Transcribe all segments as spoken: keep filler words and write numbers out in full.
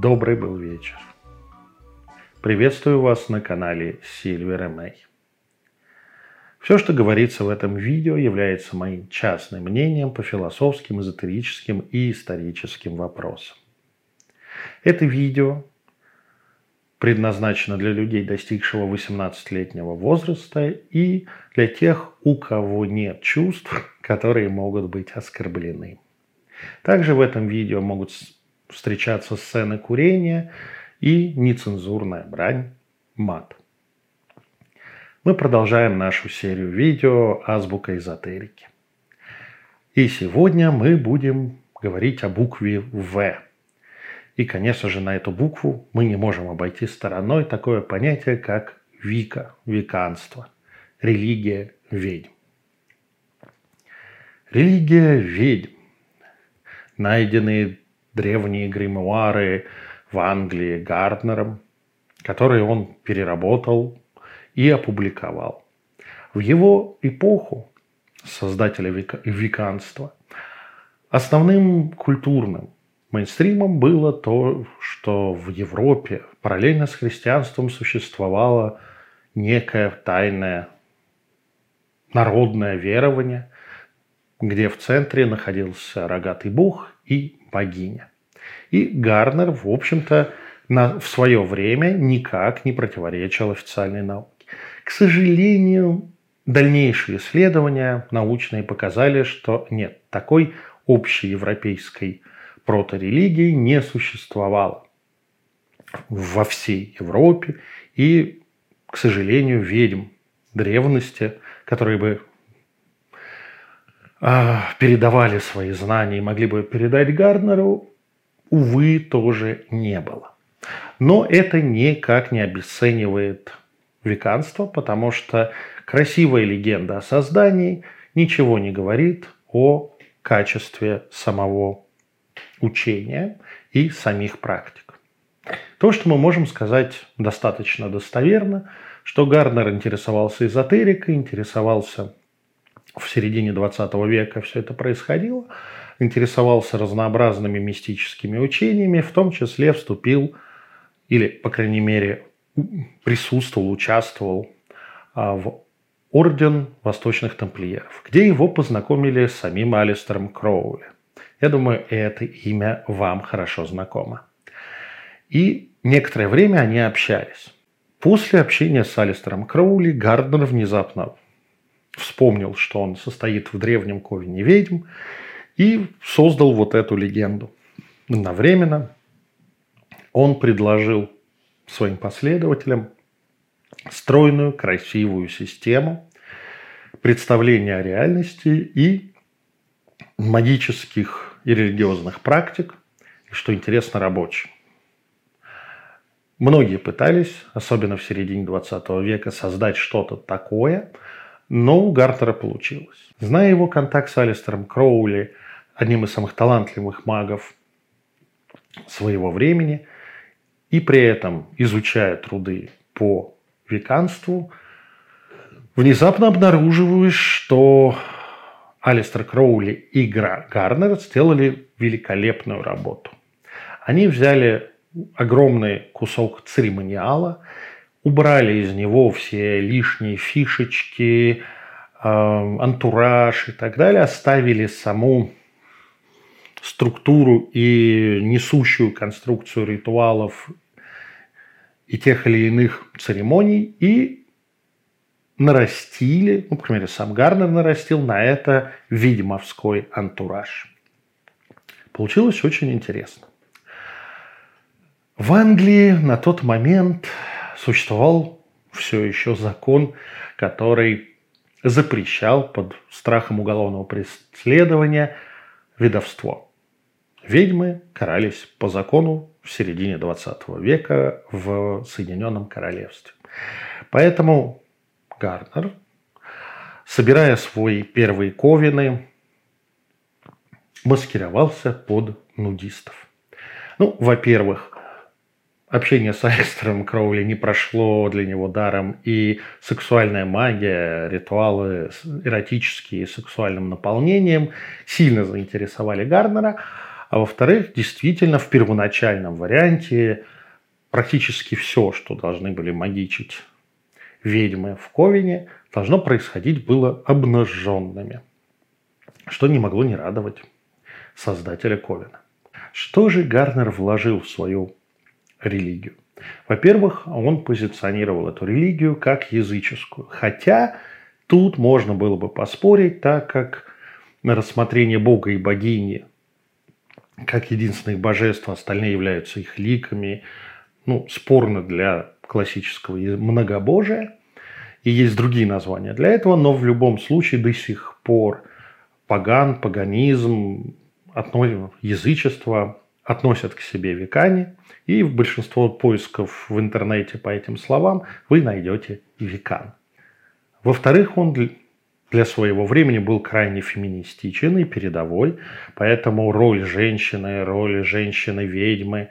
Добрый был вечер. Приветствую вас на канале SilverMA. Все, что говорится в этом видео, является моим частным мнением по философским, эзотерическим и историческим вопросам. Это видео предназначено для людей, достигшего восемнадцатилетнего возраста, и для тех, у кого нет чувств, которые могут быть оскорблены. Также в этом видео могут встречаться сцены курения и нецензурная брань, мат. Мы продолжаем нашу серию видео «Азбука эзотерики». И сегодня мы будем говорить о букве «В». И, конечно же, на эту букву мы не можем обойти стороной такое понятие, как «Вика», «Виканство», «Религия ведьм». Религия ведьм. Найденные древние гримуары в Англии Гарднером, которые он переработал и опубликовал. В его эпоху создателя виканства основным культурным мейнстримом было то, что в Европе параллельно с христианством существовало некое тайное народное верование, где в центре находился рогатый бог и богиня. И Гарднер, в общем-то, на, в свое время никак не противоречил официальной науке. К сожалению, дальнейшие исследования научные показали, что нет, такой общеевропейской проторелигии не существовало во всей Европе. И, к сожалению, ведьм древности, которые бы передавали свои знания и могли бы передать Гарднеру, увы, тоже не было. Но это никак не обесценивает виканство, потому что красивая легенда о создании ничего не говорит о качестве самого учения и самих практик. То, что мы можем сказать достаточно достоверно, что Гарднер интересовался эзотерикой, интересовался... В середине двадцатого века все это происходило. Интересовался разнообразными мистическими учениями, в том числе вступил, или, по крайней мере, присутствовал, участвовал в Орден Восточных Тамплиеров, где его познакомили с самим Алистером Кроули. Я думаю, это имя вам хорошо знакомо. И некоторое время они общались. После общения с Алистером Кроули Гарднер внезапно вспомнил, что он состоит в древнем ковине ведьм, и создал вот эту легенду. Одновременно он предложил своим последователям стройную, красивую систему представления о реальности и магических и религиозных практик, и, что интересно, рабочих. Многие пытались, особенно в середине двадцатого века, создать что-то такое, но у Гарднера получилось. Зная его контакт с Алистером Кроули, одним из самых талантливых магов своего времени, и при этом изучая труды по виканству, внезапно обнаруживаешь, что Алистер Кроули и Гарднер сделали великолепную работу. Они взяли огромный кусок церемониала, убрали из него все лишние фишечки, э, антураж и так далее, оставили саму структуру и несущую конструкцию ритуалов и тех или иных церемоний и нарастили, ну, по крайней мере, сам Гарднер нарастил на это ведьмовской антураж. Получилось очень интересно. В Англии на тот момент... существовал все еще закон, который запрещал под страхом уголовного преследования ведовство. Ведьмы карались по закону в середине двадцатого века в Соединенном Королевстве. Поэтому Гарднер, собирая свои первые ковины, маскировался под нудистов. Ну, во-первых, общение с Алистером Кроули не прошло для него даром, и сексуальная магия, ритуалы эротические и сексуальным наполнением сильно заинтересовали Гарднера, А во-вторых, действительно, в первоначальном варианте практически все, что должны были магичить ведьмы в Ковине, должно происходить было обнаженными, что не могло не радовать создателя Ковина. Что же Гарднер вложил в свою религию? Во-первых, он позиционировал эту религию как языческую, хотя тут можно было бы поспорить, так как на рассмотрение бога и богини как единственных божеств, остальные являются их ликами, ну, спорно для классического многобожия, и есть другие названия для этого, но в любом случае до сих пор паган, паганизм, относ... язычество относят к себе векане, и в большинство поисков в интернете по этим словам вы найдете векан. Во-вторых, он для своего времени был крайне феминистичен и передовой, поэтому роль женщины, роль женщины-ведьмы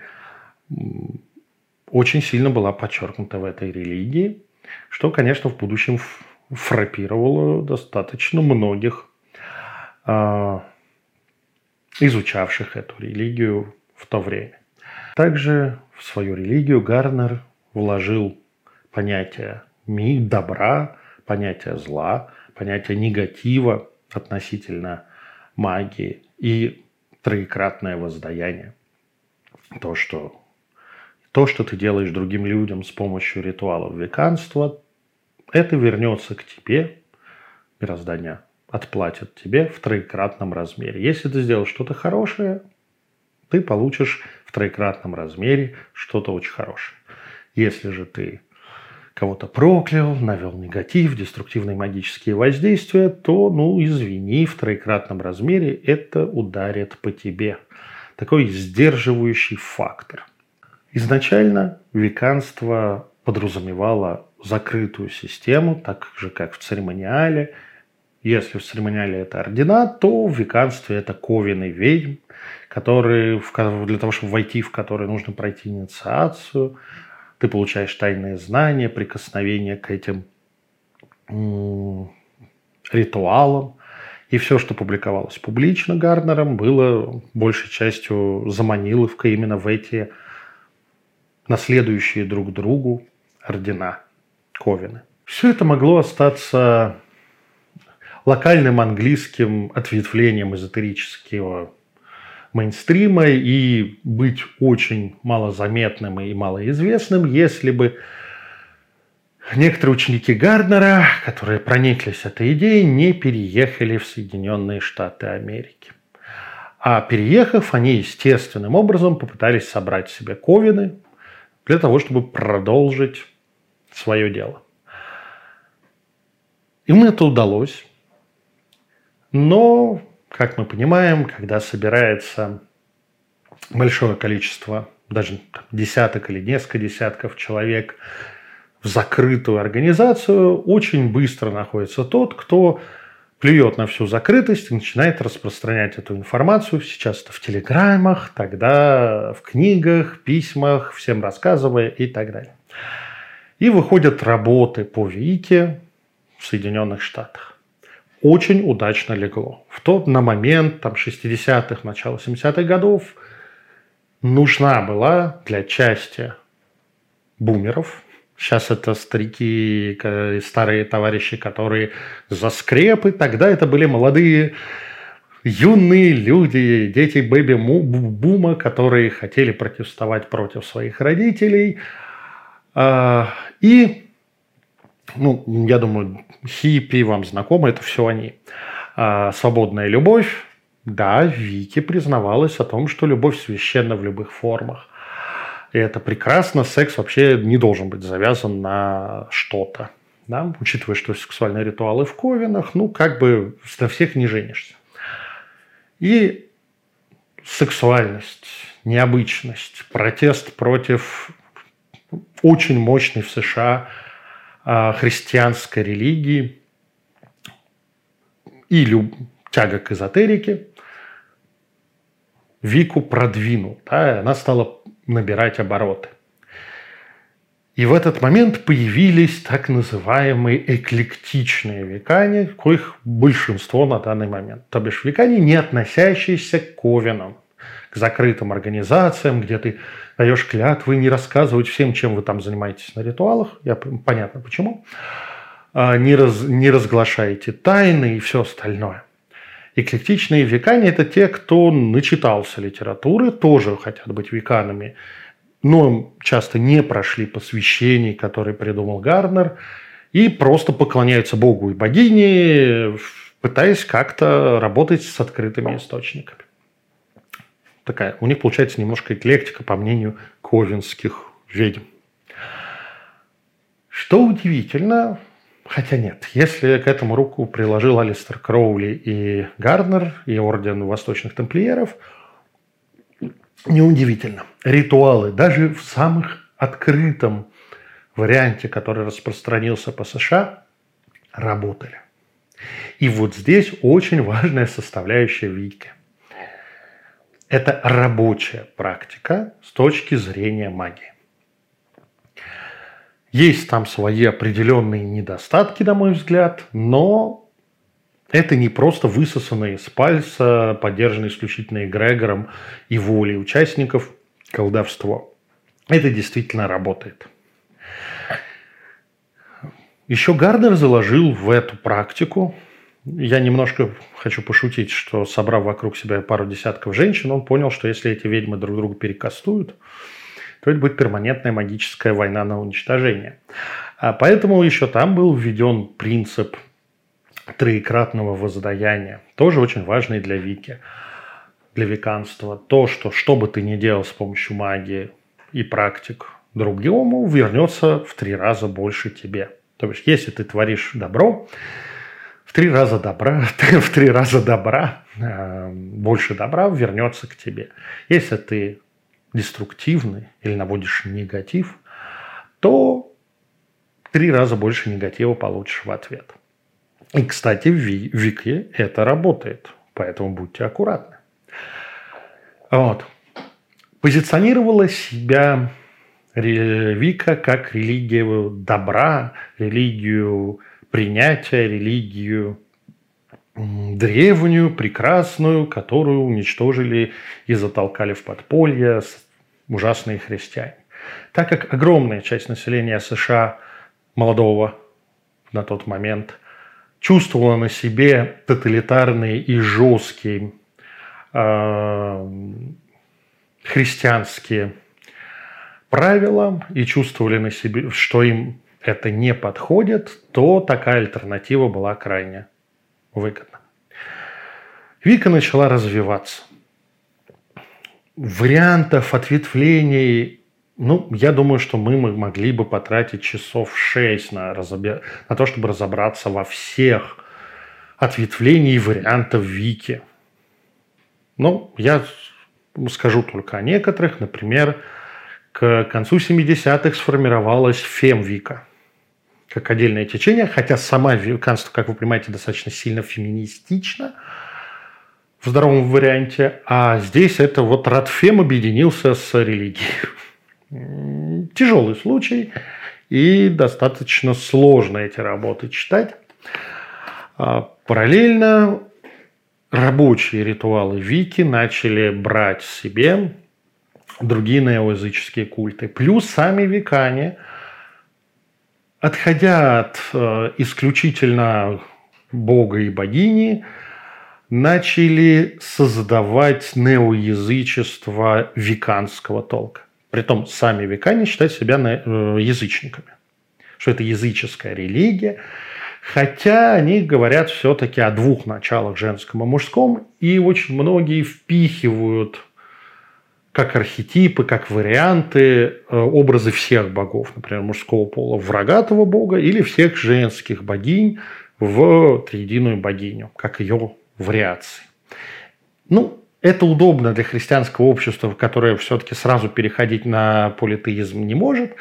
очень сильно была подчеркнута в этой религии, что, конечно, в будущем фрапировало достаточно многих э, изучавших эту религию в то время. Также в свою религию Гарднер вложил понятие добра, понятие зла, понятие негатива относительно магии и троекратное воздаяние. То, что, то, что ты делаешь другим людям с помощью ритуалов веканства, это вернется к тебе, мироздание отплатит тебе в троекратном размере. Если ты сделал что-то хорошее, ты получишь в троекратном размере что-то очень хорошее. Если же ты кого-то проклял, навел негатив, деструктивные магические воздействия, то, ну, извини, в троекратном размере это ударит по тебе. Такой сдерживающий фактор. Изначально веканство подразумевало закрытую систему, так же, как в церемониале. Если в церемониале это ордена, то в веканстве это ковины ведьм, которые, для того, чтобы войти в которые, нужно пройти инициацию. Ты получаешь тайные знания, прикосновение к этим м- ритуалам. И все, что публиковалось публично Гарднером, было большей частью заманиловкой именно в эти наследующие друг другу ордена ковины. Все это могло остаться локальным английским ответвлением эзотерического мейнстрима и быть очень малозаметным и малоизвестным, если бы некоторые ученики Гарднера, которые прониклись этой идеей, не переехали в Соединенные Штаты Америки. А переехав, они естественным образом попытались собрать себе ковины для того, чтобы продолжить свое дело. Им это удалось, но... Как мы понимаем, когда собирается большое количество, даже десяток или несколько десятков человек в закрытую организацию, очень быстро находится тот, кто плюет на всю закрытость и начинает распространять эту информацию. Сейчас это в телеграммах, тогда в книгах, письмах, всем рассказывая и так далее. И выходят работы по Вике в Соединенных Штатах. Очень удачно легло. В тот, на момент там, шестидесятых, начало семидесятых годов нужна была для части бумеров. Сейчас это старики, старые товарищи, которые за скрепы. Тогда это были молодые, юные люди, дети бэби-бума, которые хотели протестовать против своих родителей. И... Ну, я думаю, хиппи вам знакомы, это все они. А, свободная любовь. Да, Вики признавалась о том, что любовь священна в любых формах. И это прекрасно. Секс вообще не должен быть завязан на что-то. Да? Учитывая, что сексуальные ритуалы в ковенах, ну, как бы на всех не женишься. И сексуальность, необычность, протест против очень мощной в США христианской религии и люб... тяга к эзотерике Вику продвинул. Да, она стала набирать обороты. И в этот момент появились так называемые эклектичные векане, коих большинство на данный момент. То бишь векане, не относящиеся к ковенам. к закрытым организациям, где ты даешь клятвы не рассказывать всем, чем вы там занимаетесь на ритуалах. Я, понятно, почему. Не, раз, не разглашаете тайны и все остальное. Эклектичные векане – это те, кто начитался литературы, тоже хотят быть веканами, но часто не прошли посвящений, которые придумал Гарднер, и просто поклоняются богу и богине, пытаясь как-то работать с открытыми источниками. Такая, у них получается немножко эклектика, по мнению ковенских ведьм. Что удивительно... Хотя нет, если к этому руку приложил Алистер Кроули и Гарднер, и Орден Восточных Тамплиеров, неудивительно. Ритуалы даже в самых открытом варианте, который распространился по США, работали. И вот здесь очень важная составляющая Викки. Это рабочая практика с точки зрения магии. Есть там свои определенные недостатки, на мой взгляд, но это не просто высосанные из пальца, поддержанные исключительно эгрегором и волей участников колдовство. Это действительно работает. Еще Гарднер заложил в эту практику, я немножко хочу пошутить, что собрав вокруг себя пару десятков женщин, он понял, что если эти ведьмы друг друга перекастуют, то это будет перманентная магическая война на уничтожение. А поэтому еще там был введен принцип троекратного воздаяния. Тоже очень важный для Вики, для веканства. То, что что бы ты ни делал с помощью магии и практик другому, вернется в три раза больше тебе. То есть, если ты творишь добро, в три раза добра, в три раза добра, больше добра вернется к тебе. Если ты деструктивный или наводишь негатив, то три раза больше негатива получишь в ответ. И, кстати, в Вике это работает, поэтому будьте аккуратны. Вот. Позиционировала себя Вика как религию добра, религию принятия, религию древнюю, прекрасную, которую уничтожили и затолкали в подполье ужасные христиане. Так как огромная часть населения США молодого на тот момент чувствовала на себе тоталитарные и жесткие э, христианские правила и чувствовали на себе, что им это не подходит, то такая альтернатива была крайне выгодно. Вика начала развиваться. Вариантов ответвлений, ну, я думаю, что мы могли бы потратить часов шесть на, разобе... на то, чтобы разобраться во всех ответвлениях и вариантах Вики. Ну, я скажу только о некоторых. Например, к концу семидесятых сформировалась фем-Вика как отдельное течение, хотя сама веканство, как вы понимаете, достаточно сильно феминистично в здоровом варианте, а здесь это вот Радфем объединился с религией. Тяжелый случай, и достаточно сложно эти работы читать. Параллельно рабочие ритуалы Вики начали брать себе другие неоязыческие культы, плюс сами векане, отходя от э, исключительно бога и богини, начали создавать неоязычество веканского толка. Притом сами векане считают себя э, язычниками, что это языческая религия. Хотя они говорят все-таки о двух началах, женском и мужском, и очень многие впихивают как архетипы, как варианты, образы всех богов, например, мужского пола в рогатого бога или всех женских богинь в триединую богиню, как ее вариации. Ну, это удобно для христианского общества, которое все-таки сразу переходить на политеизм не может,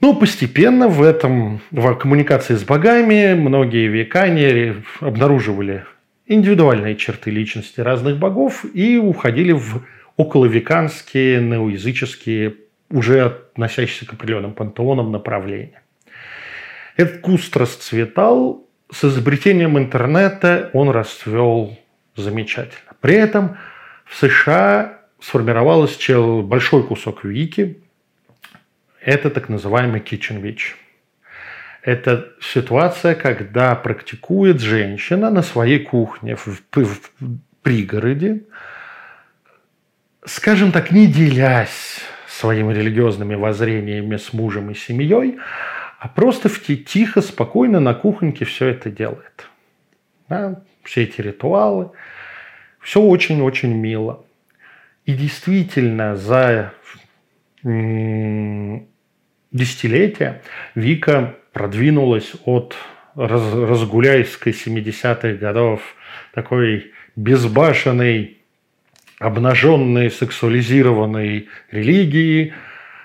но постепенно в этом, в коммуникации с богами многие векане обнаруживали индивидуальные черты личности разных богов и уходили в околовеканские, неоязыческие, уже относящиеся к определенным пантеонам направления. Этот куст расцветал, с изобретением интернета он расцвел замечательно. При этом В США сформировалось большой кусок Вики. Это так называемый Kitchen Witch. Это ситуация, когда практикует женщина на своей кухне в, в пригороде, скажем так, не делясь своими религиозными воззрениями с мужем и семьей, а просто тихо, спокойно на кухоньке все это делает. Да? Все эти ритуалы. Все очень-очень мило. И действительно, за десятилетия Вика продвинулась от разгуляйской семидесятых годов такой безбашенной, обнаженной, сексуализированной религии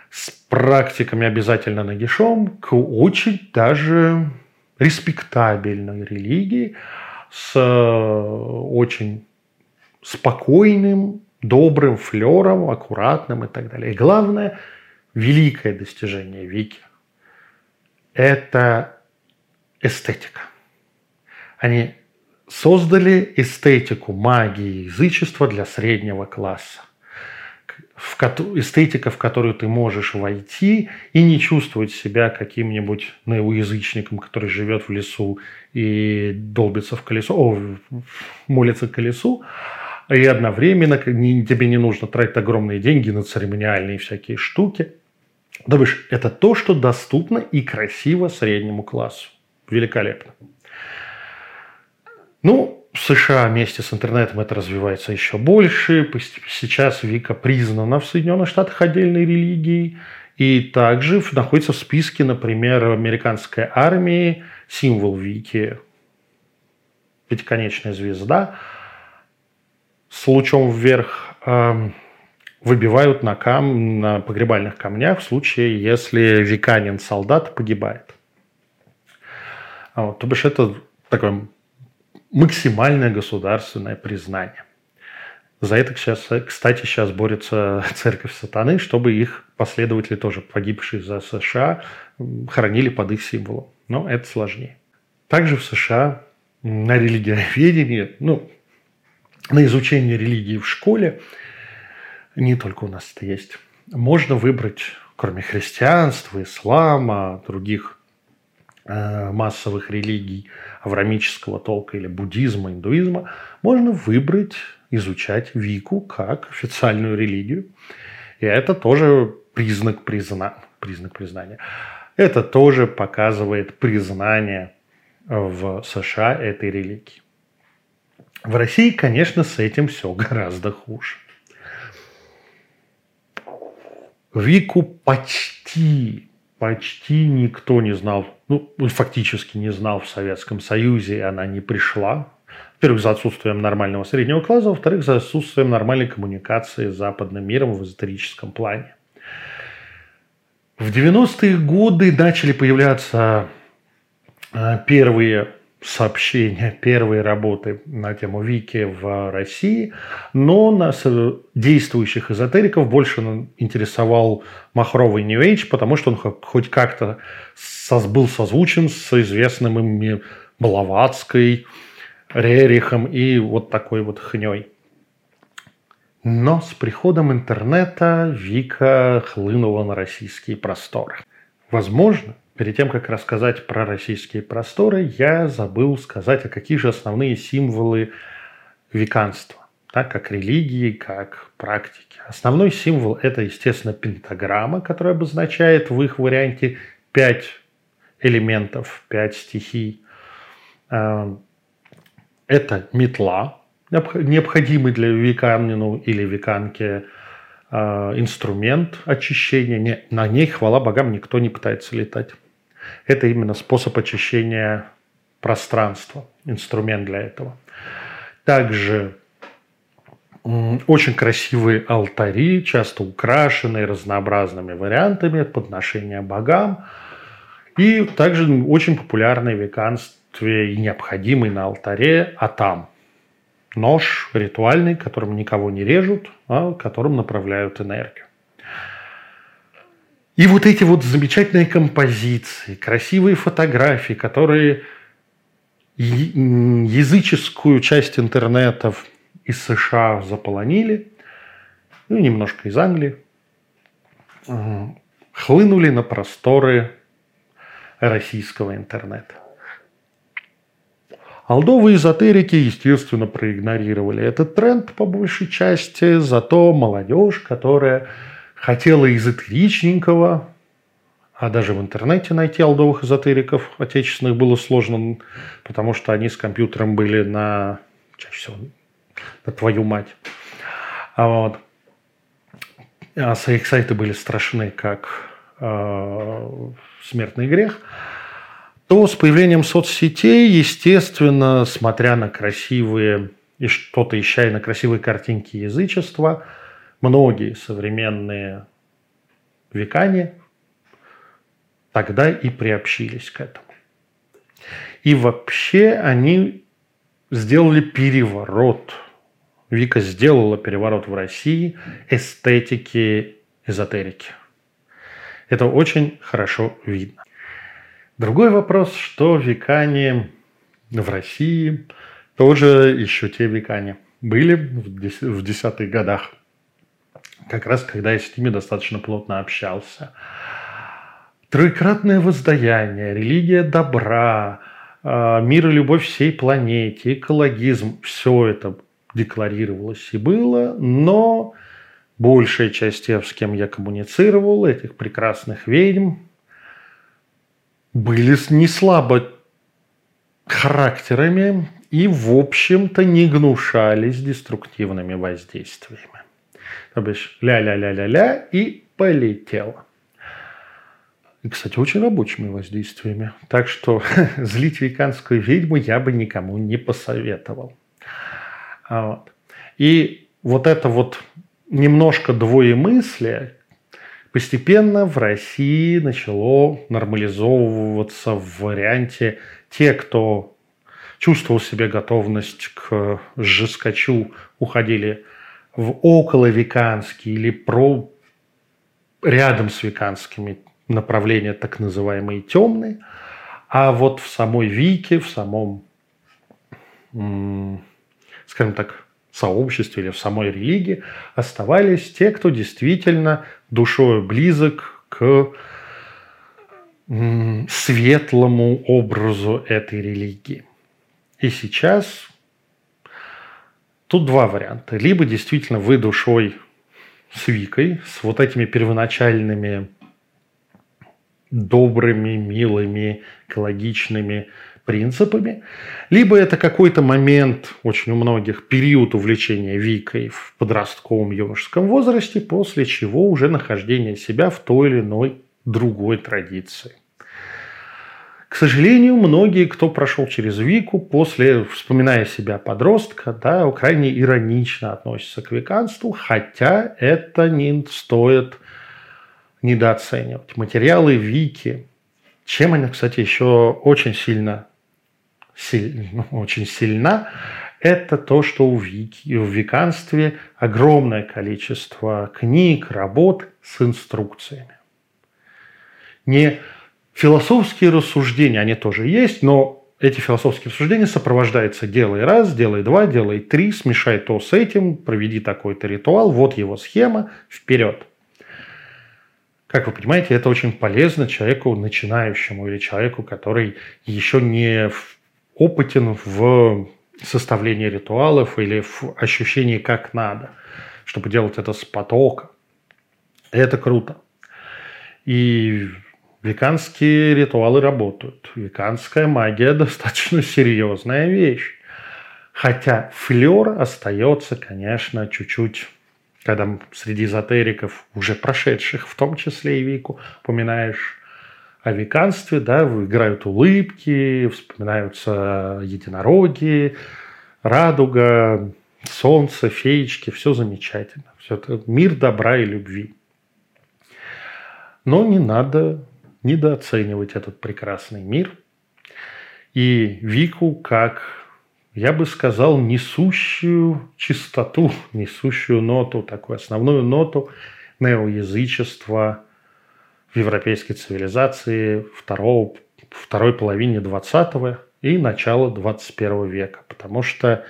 с практиками обязательно нагишом к очень даже респектабельной религии с очень спокойным, добрым флером, аккуратным и так далее. И главное, великое достижение Вики – это эстетика. Они создали эстетику магии и язычества для среднего класса. Эстетика, в которую ты можешь войти и не чувствовать себя каким-нибудь неоязычником, который живет в лесу и долбится в колесо, о, молится к колесу, и одновременно тебе не нужно тратить огромные деньги на церемониальные всякие штуки. То бишь, это то, что доступно и красиво среднему классу. Великолепно. Ну, в США вместе с интернетом это развивается еще больше. Сейчас Вика признана в Соединенных Штатах отдельной религией. И также находится в списке, например, американской армии символ Вики. Пятиконечная звезда с лучом вверх э, выбивают на, кам, на погребальных камнях в случае, если виканин-солдат погибает. Вот, то бишь это такое максимальное государственное признание. За это, сейчас, кстати, сейчас борется церковь сатаны, чтобы их последователи, тоже погибшие за США, хоронили под их символом. Но это сложнее. Также в США на религиоведении, ну, на изучение религии в школе, не только у нас это есть, можно выбрать, кроме христианства, ислама, других э, массовых религий аврамического толка или буддизма, индуизма, можно выбрать, изучать Вику как официальную религию. И это тоже признак, призна... признак признания. Это тоже показывает признание в США этой религии. В России, конечно, с этим все гораздо хуже. Вику почти, почти никто не знал, ну, фактически не знал в Советском Союзе, и она не пришла. Во-первых, за отсутствием нормального среднего класса, во-вторых, за отсутствием нормальной коммуникации с западным миром в эзотерическом плане. В девяностые годы начали появляться первые сообщения, первые работы на тему Вики в России, но нас, действующих эзотериков, больше интересовал махровый New Age, потому что он хоть как-то соз, был созвучен с известным им Блаватской, Рерихом и вот такой вот хнёй. Но с приходом интернета Вика хлынула на российские просторы. Возможно, перед тем, как рассказать про российские просторы, я забыл сказать, а какие же основные символы виканства, так как религии, как практики. Основной символ – это, естественно, пентаграмма, которая обозначает в их варианте пять элементов, пять стихий. Это метла, необходимый для виканину или виканке инструмент очищения. На ней, хвала богам, никто не пытается летать. Это именно способ очищения пространства, инструмент для этого. Также очень красивые алтари, часто украшенные разнообразными вариантами подношения богам. И также очень популярный в виканстве и необходимый на алтаре атам. Нож ритуальный, которым никого не режут, а которым направляют энергию. И вот эти вот замечательные композиции, красивые фотографии, которые языческую часть интернета из США заполонили, ну, немножко из Англии, хлынули на просторы российского интернета. Алдовые эзотерики, естественно, проигнорировали этот тренд по большей части, зато молодежь, которая хотела эзотеричненького, а даже в интернете найти алдовых эзотериков отечественных было сложно, потому что они с компьютером были на, чаще всего, на твою мать. А вот. А их сайты были страшны, как э, смертный грех. То с появлением соцсетей, естественно, смотря на красивые и что-то ища и на красивые картинки язычества, многие современные векане тогда и приобщились к этому. И вообще они сделали переворот. Вика сделала переворот в России эстетики эзотерики. Это очень хорошо видно. Другой вопрос, что векане в России тоже еще те векане были в десятых годах, как раз когда я с ними достаточно плотно общался. Троекратное воздаяние, религия добра, мир и любовь всей планете, экологизм – все это декларировалось и было, но большая часть тех, с кем я коммуницировал, этих прекрасных ведьм, были не слабо характерами и, в общем-то, не гнушались деструктивными воздействиями. То бишь, ля-ля-ля-ля-ля и полетело. И, кстати, очень рабочими воздействиями. Так что злить веканскую ведьму я бы никому не посоветовал. Вот. И вот это вот немножко двоемыслие постепенно в России начало нормализовываться в варианте те, кто чувствовал в себе готовность к жескачу, уходили в околовиканские или про рядом с виканскими направления, так называемые темные, а вот в самой Вике, в самом, скажем так, сообществе или в самой религии оставались те, кто действительно душою близок к светлому образу этой религии. И сейчас тут два варианта. Либо действительно вы душой с Викой, с вот этими первоначальными добрыми, милыми, экологичными принципами, либо это какой-то момент, очень у многих, период увлечения Викой в подростковом юношеском возрасте, после чего уже нахождение себя в той или иной другой традиции. К сожалению, многие, кто прошел через Вику, после, вспоминая себя подростка, да, крайне иронично относятся к виканству, хотя это не стоит недооценивать. Материалы Вики, чем она, кстати, еще очень сильно силь, очень сильна, это то, что в, Вики, в виканстве огромное количество книг, работ с инструкциями. Не философские рассуждения, они тоже есть, но эти философские рассуждения сопровождаются «делай раз, делай два, делай три, смешай то с этим, проведи такой-то ритуал, вот его схема, вперед». Как вы понимаете, это очень полезно человеку начинающему или человеку, который еще не опытен в составлении ритуалов или в ощущении как надо, чтобы делать это с потока. Это круто. И виканские ритуалы работают. Виканская магия достаточно серьезная вещь. Хотя флер остается, конечно, чуть-чуть... Когда среди эзотериков, уже прошедших, в том числе и Вику, упоминаешь о виканстве, да, играют улыбки, вспоминаются единороги, радуга, солнце, феечки, все замечательно. Все это мир добра и любви. Но не надо недооценивать этот прекрасный мир. И Вику как... я бы сказал, несущую чистоту, несущую ноту, такую основную ноту неоязычества в европейской цивилизации второго, второй половине двадцатого и начала двадцать первого века. Потому что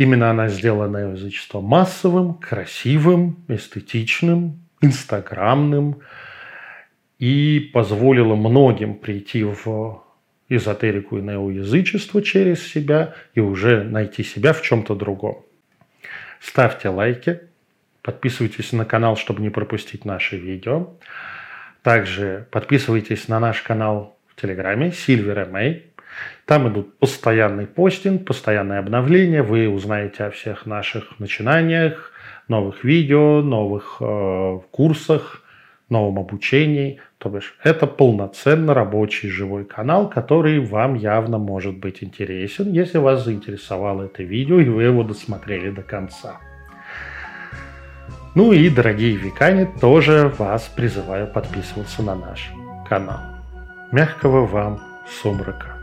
Именно она сделала язычество массовым, красивым, эстетичным, инстаграмным и позволила многим прийти в эзотерику и неоязычество через себя и уже найти себя в чем-то другом. Ставьте лайки, подписывайтесь на канал, чтобы не пропустить наши видео. Также подписывайтесь на наш канал в Телеграме SilverMA. Там идут постоянный постинг, постоянные обновления. Вы узнаете о всех наших начинаниях, новых видео, новых э, курсах, новом обучении. То бишь это полноценно рабочий живой канал, который вам явно может быть интересен, если вас заинтересовало это видео и вы его досмотрели до конца. Ну и, дорогие векане, тоже вас призываю подписываться на наш канал. Мягкого вам сумрака.